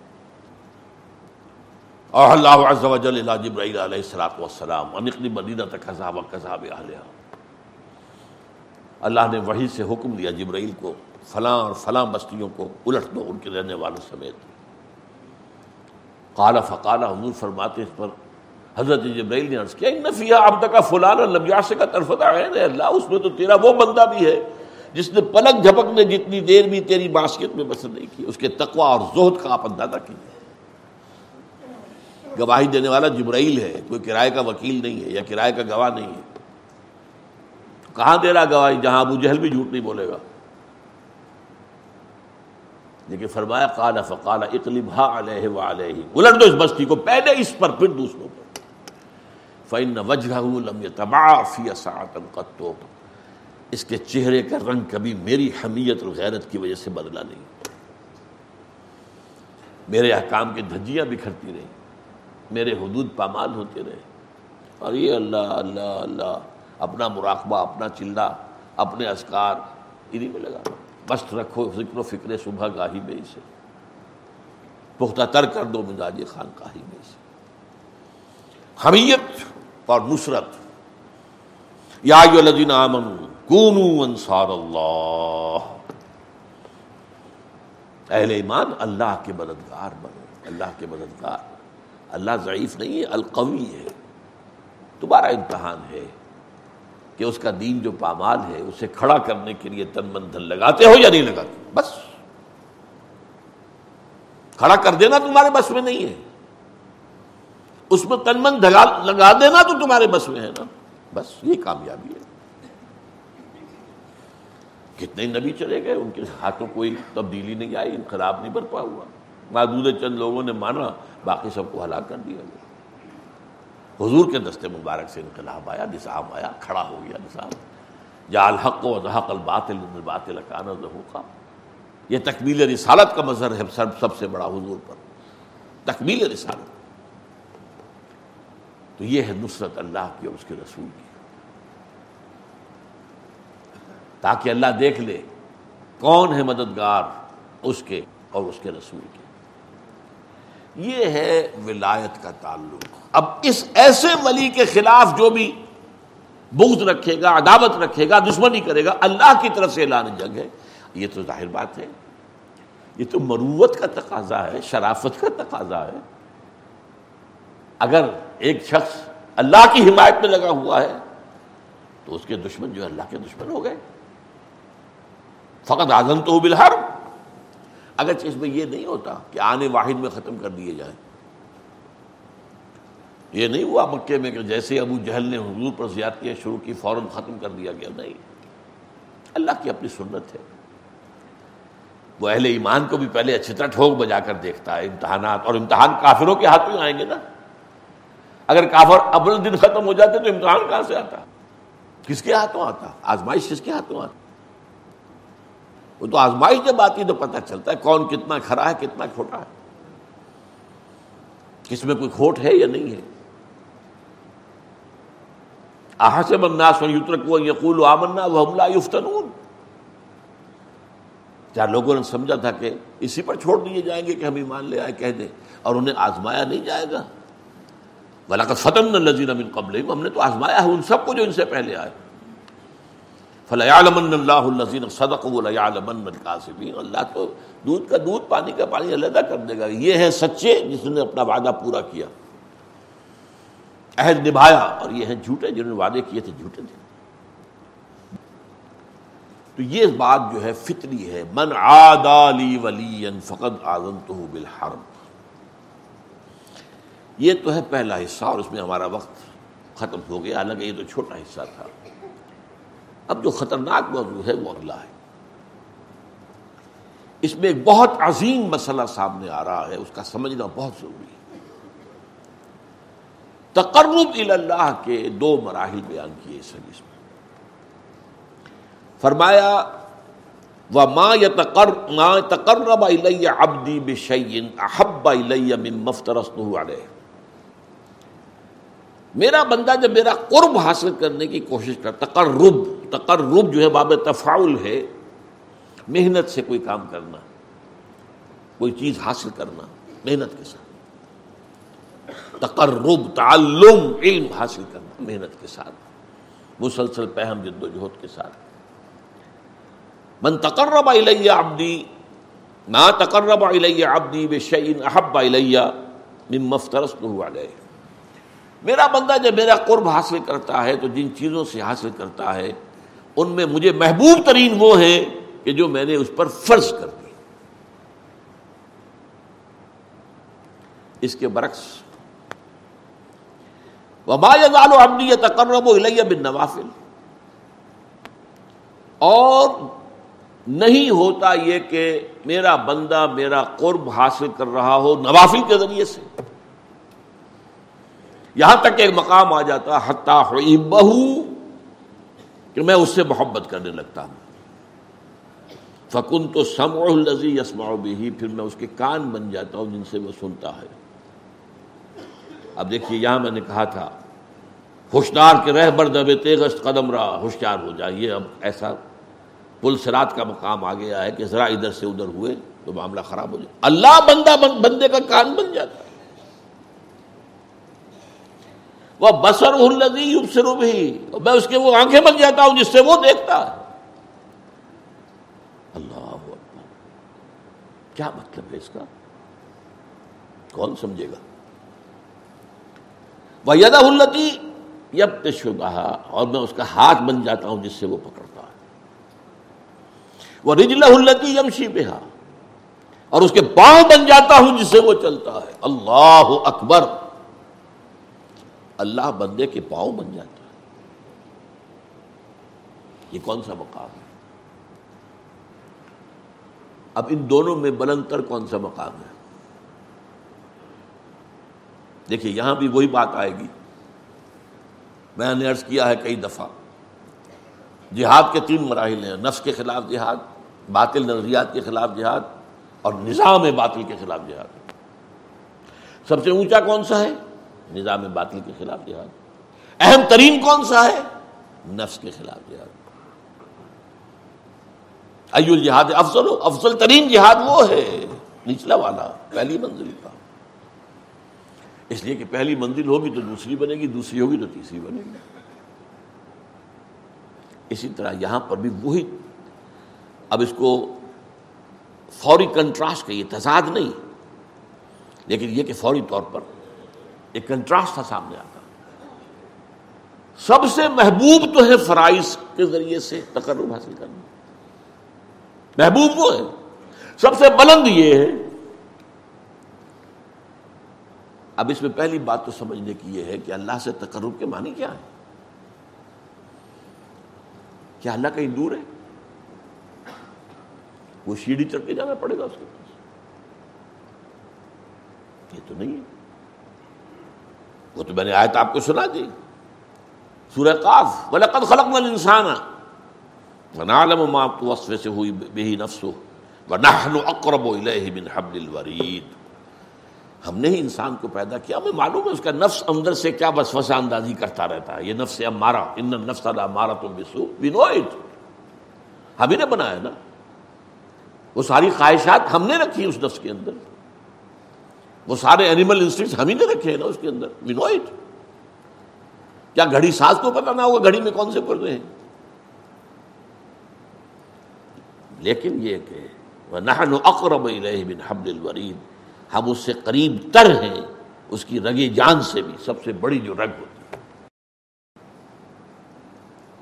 اور اللہ عز و جل الی جبرائیل علیہ الصلوۃ والسلام ان اقم مدینۃ کذا و کذا باہلھا، اللہ نے وحی سے حکم دیا جبرائیل کو، فلاں اور فلاں بستیوں کو الٹ دو ان کے رہنے والوں سمیت. قال فقال، حضور فرماتے اس پر، حضرت جبرائیل نے عرض کیا، ان فیھا عبدک فلان لم یعصک طرفۃ عین، اللہ اس میں تو تیرا وہ بندہ بھی ہے جس نے پلک جھپک نے جتنی دیر بھی تیری معصیت میں بسر نہیں کی. اس کے تقوی اور زہد کا آپ اندازہ کیجیے. گواہی دینے والا جبرائیل ہے، کوئی کرائے کا وکیل نہیں ہے یا کرائے کا گواہ نہیں ہے. کہاں دے رہا گواہی جہاں ابو جہل بھی جھوٹ نہیں بولے گا. لیکن فرمایا قال فقال اقلبھا علیہ وعلیہ، الٹ دو اس بستی کو، پہلے اس پر پھر دوسروں پر. فإن وجهه لم يتبع في ساعة قط، اس کے چہرے کا رنگ کبھی میری حمیت اور غیرت کی وجہ سے بدلا نہیں، میرے احکام کی دھجیاں بکھرتی رہیں، میرے حدود پامال ہوتے رہے، اور یہ اللہ اللہ اللہ، اپنا مراقبہ، اپنا چلہ، اپنے اذکار انہی میں لگا. مست رکھو ذکر و فکر صبح گاہی میں اسے، پختہ تر کر دو مزاج خانقاہی میں اسے. حمیت اور نصرت، یا ایھا الذین آمنوا کونوا انصار اللہ، اہل ایمان اللہ کے مددگار بنو، اللہ کے مددگار. اللہ ضعیف نہیں ہے، القوی ہے. تمہارا امتحان ہے کہ اس کا دین جو پامال ہے اسے کھڑا کرنے کے لیے تن من دھن لگاتے ہو یا نہیں لگاتے. بس کھڑا کر دینا تمہارے بس میں نہیں ہے، اس میں تن من دھگا لگا دینا تو تمہارے بس میں ہے نا. بس یہ کامیابی ہے. کتنے نبی چلے گئے، ان کے ہاتھوں کوئی تبدیلی نہیں آئی، انقلاب نہیں برپا ہوا، معدود چند لوگوں نے مانا، باقی سب کو ہلاک کر دیا گیا. حضور کے دست مبارک سے انقلاب آیا، نظام آیا، کھڑا ہو گیا نظام، جاء الحق وزهق الباطل ان الباطل كان زهوقا۔ یہ تکمیل رسالت کا مظہر ہے، سب سے بڑا حضور پر تکمیل رسالت۔ تو یہ ہے نصرت اللہ کی اور اس کے رسول کی، تاکہ اللہ دیکھ لے کون ہے مددگار اس کے اور اس کے رسول کے۔ یہ ہے ولایت کا تعلق۔ اب اس ایسے ولی کے خلاف جو بھی بغض رکھے گا، عداوت رکھے گا، دشمنی کرے گا، اللہ کی طرف سے اعلان جنگ ہے۔ یہ تو ظاہر بات ہے، یہ تو مروت کا تقاضا ہے، شرافت کا تقاضا ہے۔ اگر ایک شخص اللہ کی حمایت میں لگا ہوا ہے تو اس کے دشمن جو اللہ کے دشمن ہو گئے، فقط آزم تو بالحرب۔ اگرچہ اس میں یہ نہیں ہوتا کہ آنے واحد میں ختم کر دیے جائیں، یہ نہیں ہوا مکے میں کہ جیسے ابو جہل نے حضور پر زیادتیاں شروع کی فوراً ختم کر دیا گیا، نہیں۔ اللہ کی اپنی سنت ہے، وہ اہل ایمان کو بھی پہلے اچھی طرح ٹھوک بجا کر دیکھتا ہے، امتحانات، اور امتحان کافروں کے ہاتھ میں آئیں گے نا۔ اگر کافر اول دن ختم ہو جاتے تو امتحان کہاں سے آتا، کس کے ہاتھوں آتا، آزمائش کس کے ہاتھوں آتا؟ وہ تو آزمائش جب آتی تو پتہ چلتا ہے کون کتنا کھرا ہے، کتنا کھوٹا ہے، کس میں کوئی کھوٹ ہے یا نہیں ہے۔ احسب الناس ان یترکوا ان یقولوا آمنا وهم لا یفتنون۔ کیا لوگوں نے سمجھا تھا کہ اسی پر چھوڑ دیے جائیں گے کہ ہم ایمان لے آئے کہہ دیں، اور انہیں آزمایا نہیں جائے گا؟ وَلَقَدْ فَتَنَّا الَّذِينَ مِن قَبْلِهِمْ، ہم نے تو آزمایا ہے ان سب کو جو ان سے پہلے آئے۔ فَلَيَعْلَمَنَّ اللَّهُ الَّذِينَ صَدَقُوا وَلَيَعْلَمَنَّ الْكَاذِبِينَ۔ اللہ تو دودھ کا دودھ، پانی کا پانی علیحدہ کر دے گا۔ یہ ہے سچے جس نے اپنا وعدہ پورا کیا، عہد نبھایا، اور یہ ہیں جھوٹے جنہوں نے وعدے کیے تھے، جھوٹے تھے۔ تو یہ بات جو ہے فطری ہے، من عادى لي وليا فقد آذنته بالحرب۔ یہ تو ہے پہلا حصہ، اور اس میں ہمارا وقت ختم ہو گیا، حالانکہ یہ تو چھوٹا حصہ تھا۔ اب جو خطرناک موضوع ہے وہ اگلا ہے۔ اس میں ایک بہت عظیم مسئلہ سامنے آ رہا ہے، اس کا سمجھنا بہت ضروری ہے۔ تقرب الی اللہ کے دو مراحل بیان کیے اس حدیث میں۔ فرمایا وما يتقرب الی عبدی بشیء احب الی مما افترضتہ علیہ۔ میرا بندہ جب میرا قرب حاصل کرنے کی کوشش کرتا، تقرب تقرب جو ہے باب تفاعل ہے، محنت سے کوئی کام کرنا، کوئی چیز حاصل کرنا محنت کے ساتھ، تقرب تعلم، علم حاصل کرنا محنت کے ساتھ، مسلسل پہم جد و جہد کے ساتھ۔ من تقرب الی عبدی ما تقرب الی عبدی بشیء احب الی مما افترضتہ علیہ۔ میرا بندہ جب میرا قرب حاصل کرتا ہے تو جن چیزوں سے حاصل کرتا ہے ان میں مجھے محبوب ترین وہ ہیں کہ جو میں نے اس پر فرض کر دی۔ اس کے برعکس وَمَا يَزَالُ عَبْدِي يَتَقَرَّبُ إِلَيَّ بِالنَّوَافِلِ، اور نہیں ہوتا یہ کہ میرا بندہ میرا قرب حاصل کر رہا ہو نوافل کے ذریعے سے، یہاں تک کہ ایک مقام آ جاتا حَتَّى حُبَّهُ، کہ میں اس سے محبت کرنے لگتا ہوں۔ فَكُنْتُ سَمْعُهُ الَّذِي يَسْمَعُ بِهِ، پھر میں اس کے کان بن جاتا ہوں جن سے وہ سنتا ہے۔ اب دیکھیے، یہاں میں نے کہا تھا ہوشیار کے رہبر دبے تیغست قدم را، ہوشیار ہو جائیے۔ اب ایسا پل صراط کا مقام آ گیا ہے کہ ذرا ادھر سے ادھر ہوئے تو معاملہ خراب ہو جائے۔ اللہ بندہ بندے کا کان بن جاتا ہے۔ وہ بصر الذی یبصر بہ، میں اس کے وہ آنکھیں بن جاتا ہوں جس سے وہ دیکھتا ہے۔ اللہ اکبر، کیا مطلب ہے اس کا؟ کون سمجھے گا؟ وَيَدَهُ الَّتِي يَبْتَشُ بِهَا، اور میں اس کا ہاتھ بن جاتا ہوں جس سے وہ پکڑتا ہے۔ وَرِجْلَهُ الَّتِي يَمْشِي بِهَا، اور اس کے پاؤں بن جاتا ہوں جس سے وہ چلتا ہے۔ اللہ اکبر، اللہ بندے کے پاؤں بن جاتا ہے۔ یہ کون سا مقام ہے؟ اب ان دونوں میں بلند تر کون سا مقام ہے؟ دیکھیے، یہاں بھی وہی بات آئے گی میں نے عرض کیا ہے کئی دفعہ، جہاد کے تین مراحل ہیں، نفس کے خلاف جہاد، باطل نظریات کے خلاف جہاد، اور نظام باطل کے خلاف جہاد۔ سب سے اونچا کون سا ہے؟ نظام باطل کے خلاف جہاد۔ اہم ترین کون سا ہے؟ نفس کے خلاف جہاد۔ ایو الجہاد افضل، ہو افضل ترین جہاد وہ ہے نچلا والا، پہلی منزل کا، اس لیے کہ پہلی منزل ہوگی تو دوسری بنے گی، دوسری ہوگی تو تیسری بنے گی۔ اسی طرح یہاں پر بھی وہی، اب اس کو فوری کنٹراسٹ ہے، یہ تضاد نہیں، لیکن یہ کہ فوری طور پر ایک کنٹراسٹ تھا سامنے آتا۔ سب سے محبوب تو ہے فرائض کے ذریعے سے تقرب حاصل کرنا، محبوب وہ ہے، سب سے بلند یہ ہے۔ اب اس میں پہلی بات تو سمجھنے کی یہ ہے کہ اللہ سے تقرب کے معنی کیا ہے؟ کیا اللہ کہیں دور ہے؟ وہ سیڑھی چڑھ کے جانا پڑے گا اس کے پاس؟ یہ تو نہیں ہے، وہ تو میں نے آیت آپ کو سنا دی، سورہ قاف، وَلَقَدْ خَلَقْنَا الْإِنسَانَ وَنَعْلَمُ مَا تُوَسْوِسُ بِهِ نَفْسُهُ وَنَحْنُ أَقْرَبُ إِلَيْهِ مِنْ حَبْلِ الْوَرِيدِ۔ ہم نے ہی انسان کو پیدا کیا، ہمیں معلوم ہے اس کا نفس اندر سے کیا وسوسہ اندازی کرتا رہتا ہے، یہ نفس امارہ، ان النفس لامارۃ بالسوء، وی نو اٹ، ہم ہی نے بنایا نا، وہ ساری خواہشات ہم نے رکھی اس نفس کے اندر، وہ سارے اینیمل انسٹنکٹس ہم ہی نے رکھے ہیں نا اس کے اندر، وی نو اٹ۔ کیا گھڑی ساز کو پتہ نہ ہوگا گھڑی میں کون سے پڑ رہے ہیں؟ لیکن یہ کہ وَنَحْنُ أَقْرَبُ إِلَيْهِ مِنْ حَبْلِ الْوَرِيدِ، ہم اس سے قریب تر ہیں اس کی رگ جان سے بھی، سب سے بڑی جو رگ ہوتی ہے۔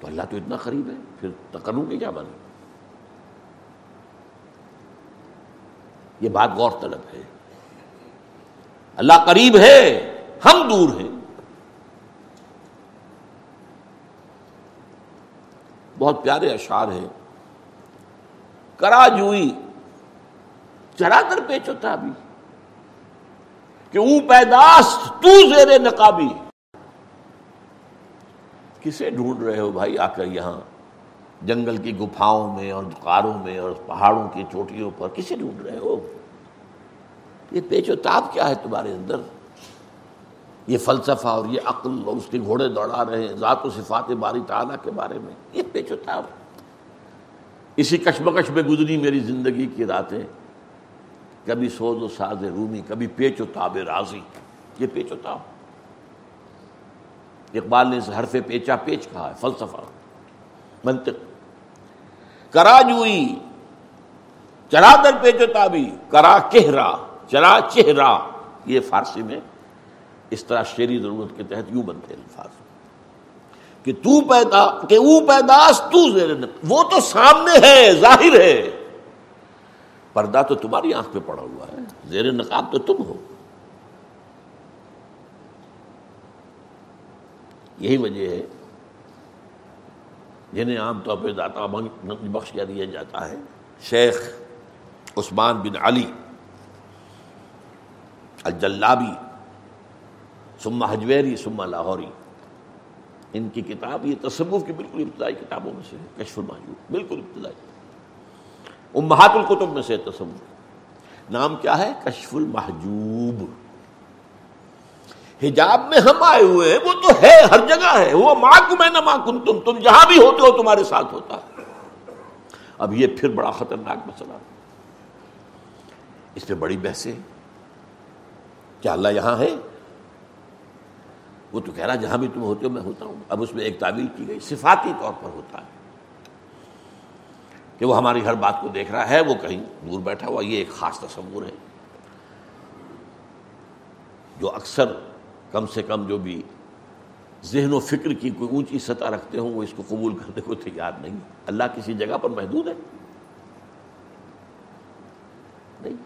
تو اللہ تو اتنا قریب ہے، پھر تقرب کے کیا معنی؟ یہ بات غور طلب ہے۔ اللہ قریب ہے، ہم دور ہیں۔ بہت پیارے اشعار ہیں، کرا جوئی چرا در پیچ ہوتا بھی کہ او پیداست تو زیر نقابی۔ کسے ڈھونڈ رہے ہو بھائی آ کر یہاں جنگل کی گپھاؤں میں اور غاروں میں اور پہاڑوں کی چوٹیوں پر؟ کسے ڈھونڈ رہے ہو؟ یہ پیچ و تاب کیا ہے تمہارے اندر؟ یہ فلسفہ اور یہ عقل اور اس کے گھوڑے دوڑا رہے ہیں ذات و صفات باری تعالیٰ کے بارے میں، یہ پیچ و تاب۔ اسی کشمکش میں گزری میری زندگی کی راتیں، کبھی سوز و ساز رومی، کبھی پیچ و تاب رازی، یہ پیچ و تاب۔ اقبال نے اسے حرف پیچا پیچ کہا ہے، فلسفہ، منطق۔ کرا جوئی چرا در پیچ و تابی، کرا چہرا، چرا چہرا، یہ فارسی میں اس طرح شعری ضرورت کے تحت یوں بنتے الفاظ کہ تو پیدا کہ او پیداس تو زیر نقاب، وہ تو سامنے ہے، ظاہر ہے، پردہ تو تمہاری آنکھ پہ پڑا ہوا ہے، زیر نقاب تو تم ہو۔ یہی وجہ ہے جنہیں عام طور پہ داتا بخش کیا دیا جاتا ہے، شیخ عثمان بن علی الجلابی ثم حجویری ثم لاہوری، ان کی کتاب یہ تصوف کی بالکل ابتدائی کتابوں میں سے ہے، کشف المحجوب، بالکل ابتدائی، امہات الکتب میں سے تصوف۔ نام کیا ہے؟ کشف المحجوب۔ حجاب میں ہم آئے ہوئے ہیں، وہ تو ہے، ہر جگہ ہے، وہ معکم اینما کنتم، تم جہاں بھی ہوتے ہو تمہارے ساتھ ہوتا ہے۔ اب یہ پھر بڑا خطرناک مسئلہ، اس پہ بڑی بحثیں۔ کیا اللہ یہاں ہے؟ وہ تو کہہ رہا جہاں بھی تم ہوتے ہو میں ہوتا ہوں۔ اب اس میں ایک تعبیر کی گئی، صفاتی طور پر ہوتا ہے کہ وہ ہماری ہر بات کو دیکھ رہا ہے، وہ کہیں دور بیٹھا ہوا، یہ ایک خاص تصور ہے جو اکثر کم سے کم جو بھی ذہن و فکر کی کوئی اونچی سطح رکھتے ہوں وہ اس کو قبول کرنے کو تیار نہیں۔ اللہ کسی جگہ پر محدود ہے نہیں،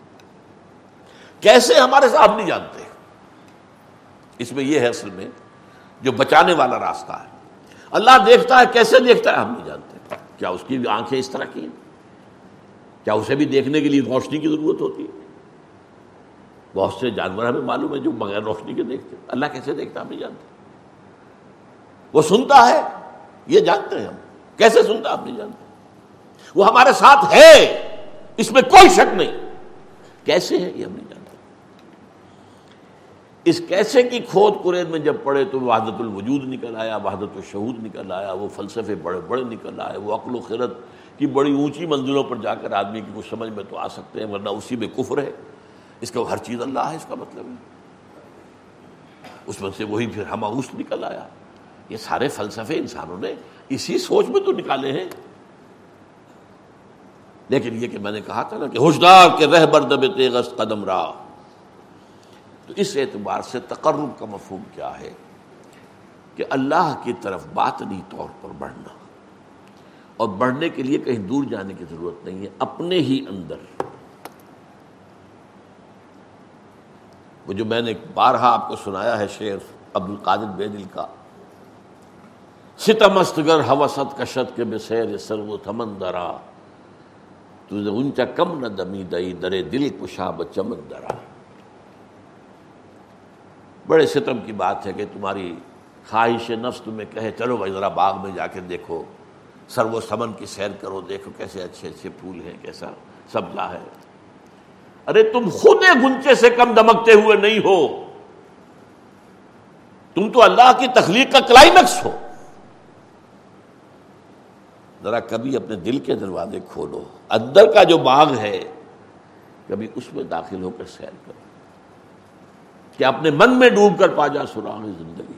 کیسے ہمارے ساتھ نہیں جانتے۔ اس میں یہ ہے اصل میں جو بچانے والا راستہ ہے، اللہ دیکھتا ہے، کیسے دیکھتا ہے ہم نہیں جانتے۔ کیا اس کی آنکھیں اس طرح کی ہیں؟ کیا اسے بھی دیکھنے کے لیے روشنی کی ضرورت ہوتی ہے؟ بہت سے جانور ہمیں معلوم ہے جو بغیر روشنی کے دیکھتے ہیں، اللہ کیسے دیکھتا ہم نہیں جانتے۔ وہ سنتا ہے یہ جانتے ہیں ہم. کیسے سنتا آپ نہیں جانتے, وہ ہمارے ساتھ ہے اس میں کوئی شک نہیں, کیسے ہے یہ ہم نہیں جانتے. اس کیسے کی کھود قرآن میں جب پڑے تو وحدت الوجود نکل آیا, وحدت الشہود نکل آیا, وہ فلسفے بڑے بڑے نکل آئے, وہ عقل و خرد کی بڑی اونچی منزلوں پر جا کر آدمی کی کچھ سمجھ میں تو آ سکتے ہیں, ورنہ اسی میں کفر ہے. اس کا ہر چیز اللہ ہے اس کا مطلب ہے, اس میں سے وہی پھر ہماؤس نکل آیا. یہ سارے فلسفے انسانوں نے اسی سوچ میں تو نکالے ہیں. لیکن یہ کہ میں نے کہا تھا نا کہ ہوشدار کے رہ بردب تیغست قدم را, تو اس اعتبار سے تقرب کا مفہوم کیا ہے کہ اللہ کی طرف باطنی طور پر بڑھنا, اور بڑھنے کے لیے کہیں دور جانے کی ضرورت نہیں ہے, اپنے ہی اندر. وہ جو میں نے بارہا آپ کو سنایا ہے شعر عبد القادر بیدل کا, ستمست گر حوست کشت کے بے سیر سر و تھمن درا, تجھے اونچا کم نہ دمی دئی درے دل کشا بچمن درا. بڑے ستم کی بات ہے کہ تمہاری خواہش نفس تمہیں کہے چلو بھائی ذرا باغ میں جا کے دیکھو, سر و سمن کی سیر کرو, دیکھو کیسے اچھے اچھے پھول ہیں, کیسا سبزہ ہے. ارے تم خود گنچے سے کم دمکتے ہوئے نہیں ہو, تم تو اللہ کی تخلیق کا کلائمیکس ہو. ذرا کبھی اپنے دل کے دروازے کھولو, اندر کا جو باغ ہے کبھی اس میں داخل ہو کر سیر کرو کہ اپنے من میں ڈوب کر پا جا سراغ زندگی.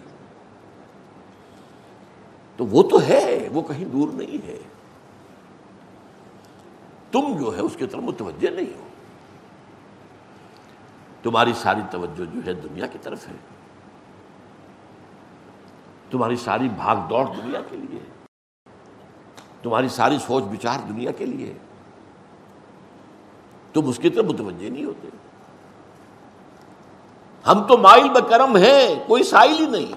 تو وہ تو ہے, وہ کہیں دور نہیں ہے, تم جو ہے اس کی طرف متوجہ نہیں ہو. تمہاری ساری توجہ جو ہے دنیا کی طرف ہے, تمہاری ساری بھاگ دوڑ دنیا کے لیے, تمہاری ساری سوچ بچار دنیا کے لیے, تم اس کی طرف متوجہ نہیں ہوتے. ہم تو مائل بکرم ہیں, کوئی سائل ہی نہیں,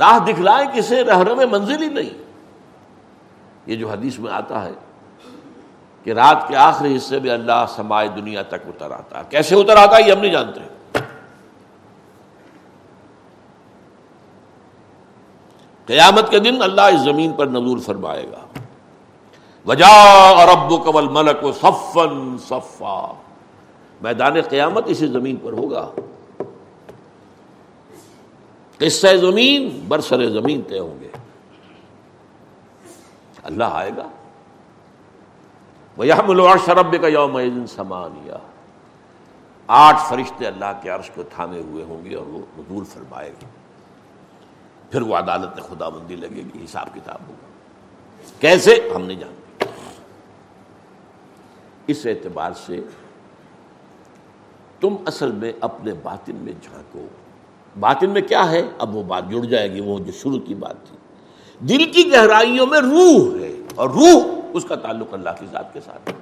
راہ دکھلائیں کسے رہرو منزل ہی نہیں. یہ جو حدیث میں آتا ہے کہ رات کے آخری حصے میں اللہ سمائے دنیا تک اتر آتا, کیسے اتر آتا یہ ہم نہیں جانتے. قیامت کے دن اللہ اس زمین پر نزول فرمائے گا, وَجَاءَ رَبُّكَ وَالْمَلَكُ صَفًّا صَفًّا. میدان قیامت اسی زمین پر ہوگا, قصہ زمین برسر زمین طے ہوں گے. اللہ آئے گا, وَيَحْمِلُ عَرْشَ رَبِّكَ يَوْمَئِذٍ ثَمَانِيَةٌ, آٹھ فرشتے اللہ کے عرش کو تھامے ہوئے ہوں گے اور وہ نزول فرمائے گا. پھر وہ عدالت خداوندی لگے گی, حساب کتاب ہوگا, کیسے ہم نہیں جانتے. اس اعتبار سے تم اصل میں اپنے باطن میں جھانکو. باطن میں کیا ہے, اب وہ بات جڑ جائے گی وہ جو شروع کی بات تھی. دل کی گہرائیوں میں روح ہے, اور روح اس کا تعلق اللہ کی ذات کے ساتھ ہے.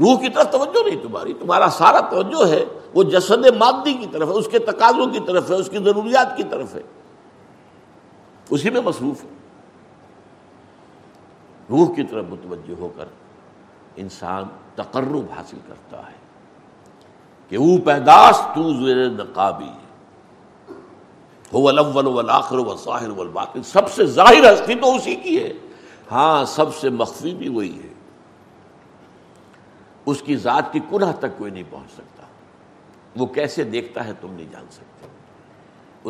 روح کی طرف توجہ نہیں تمہاری, تمہارا سارا توجہ ہے وہ جسد مادی کی طرف ہے, اس کے تقاضوں کی طرف ہے, اس کی ضروریات کی طرف ہے, اسی میں مصروف ہے. روح کی طرف متوجہ ہو کر انسان تقرب حاصل کرتا ہے کہ او پیداس تو زیر نقابی هو الاول والآخر والظاہر والباطن, سب سے ظاہر ہستی تو اسی کی ہے, ہاں سب سے مخفی بھی وہی ہے. اس کی ذات کی کنہ تک کوئی نہیں پہنچ سکتا. وہ کیسے دیکھتا ہے تم نہیں جان سکتے.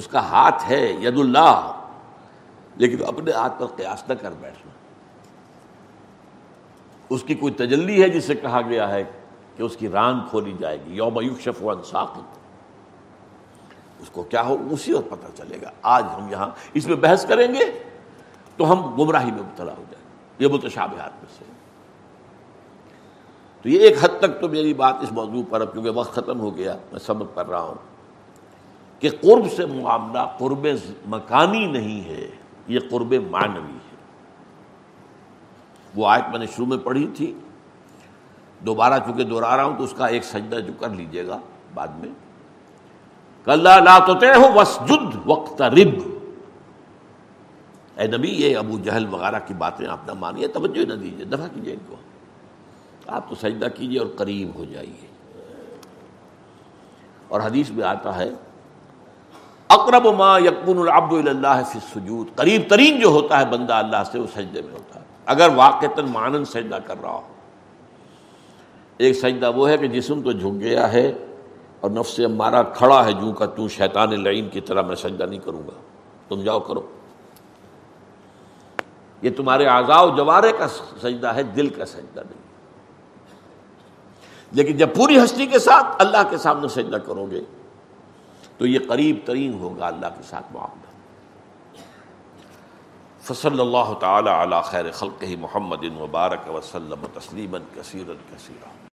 اس کا ہاتھ ہے, ید اللہ, لیکن اپنے ہاتھ پر قیاس نہ کر بیٹھنا. اس کی کوئی تجلی ہے جسے کہا گیا ہے کہ اس کی ران کھولی جائے گی, یوم یکشف عن ساق. اس کو کیا ہو اسی اور پتہ چلے گا. آج ہم یہاں اس میں بحث کریں گے تو ہم گمراہی میں مبتلا ہو جائیں گے, یہ متشابہات میں سے. تو یہ ایک حد تک تو میری بات اس موضوع پر, اب کیونکہ وقت ختم ہو گیا میں سمجھ پا رہا ہوں کہ قرب سے معاملہ قرب مکانی نہیں ہے, یہ قرب معنوی ہے. وہ آیت میں نے شروع میں پڑھی تھی, دوبارہ چونکہ دوہرا رہا ہوں تو اس کا ایک سجدہ جو کر لیجیے گا بعد میں. کَلَّا لَا تُطِعْهُ وَاسْجُدْ وَاقْتَرِبْ. اے نبی یہ ابو جہل وغیرہ کی باتیں آپ نہ مانیے, توجہ نہ دیجیے, دفع کیجیے ان کو, آپ تو سجدہ کیجیے اور قریب ہو جائیے. اور حدیث میں آتا ہے اقرب ما یکون العبد الی اللہ فی السجود، قریب ترین جو ہوتا ہے بندہ اللہ سے وہ سجدے میں ہوتا ہے، اگر واقعتاً معنن سجدہ کر رہا ہو۔ ایک سجدہ وہ ہے کہ جسم تو جھک گیا ہے اور نفس امارہ کھڑا ہے جوں کا توں شیطان لعین کی طرح، میں سجدہ نہیں کروں گا، تم جاؤ کرو۔ یہ تمہارے اعضاء و جوارے کا سجدہ ہے، دل کا سجدہ نہیں۔ لیکن جب پوری ہستی کے ساتھ اللہ کے سامنے سجدہ کرو گے تو یہ قریب ترین ہوگا اللہ کے ساتھ معاملہ۔ فصلی اللہ تعالی علی خیر خلقہ محمد مبارک وسلم تسلیما کثیرا کثیرا۔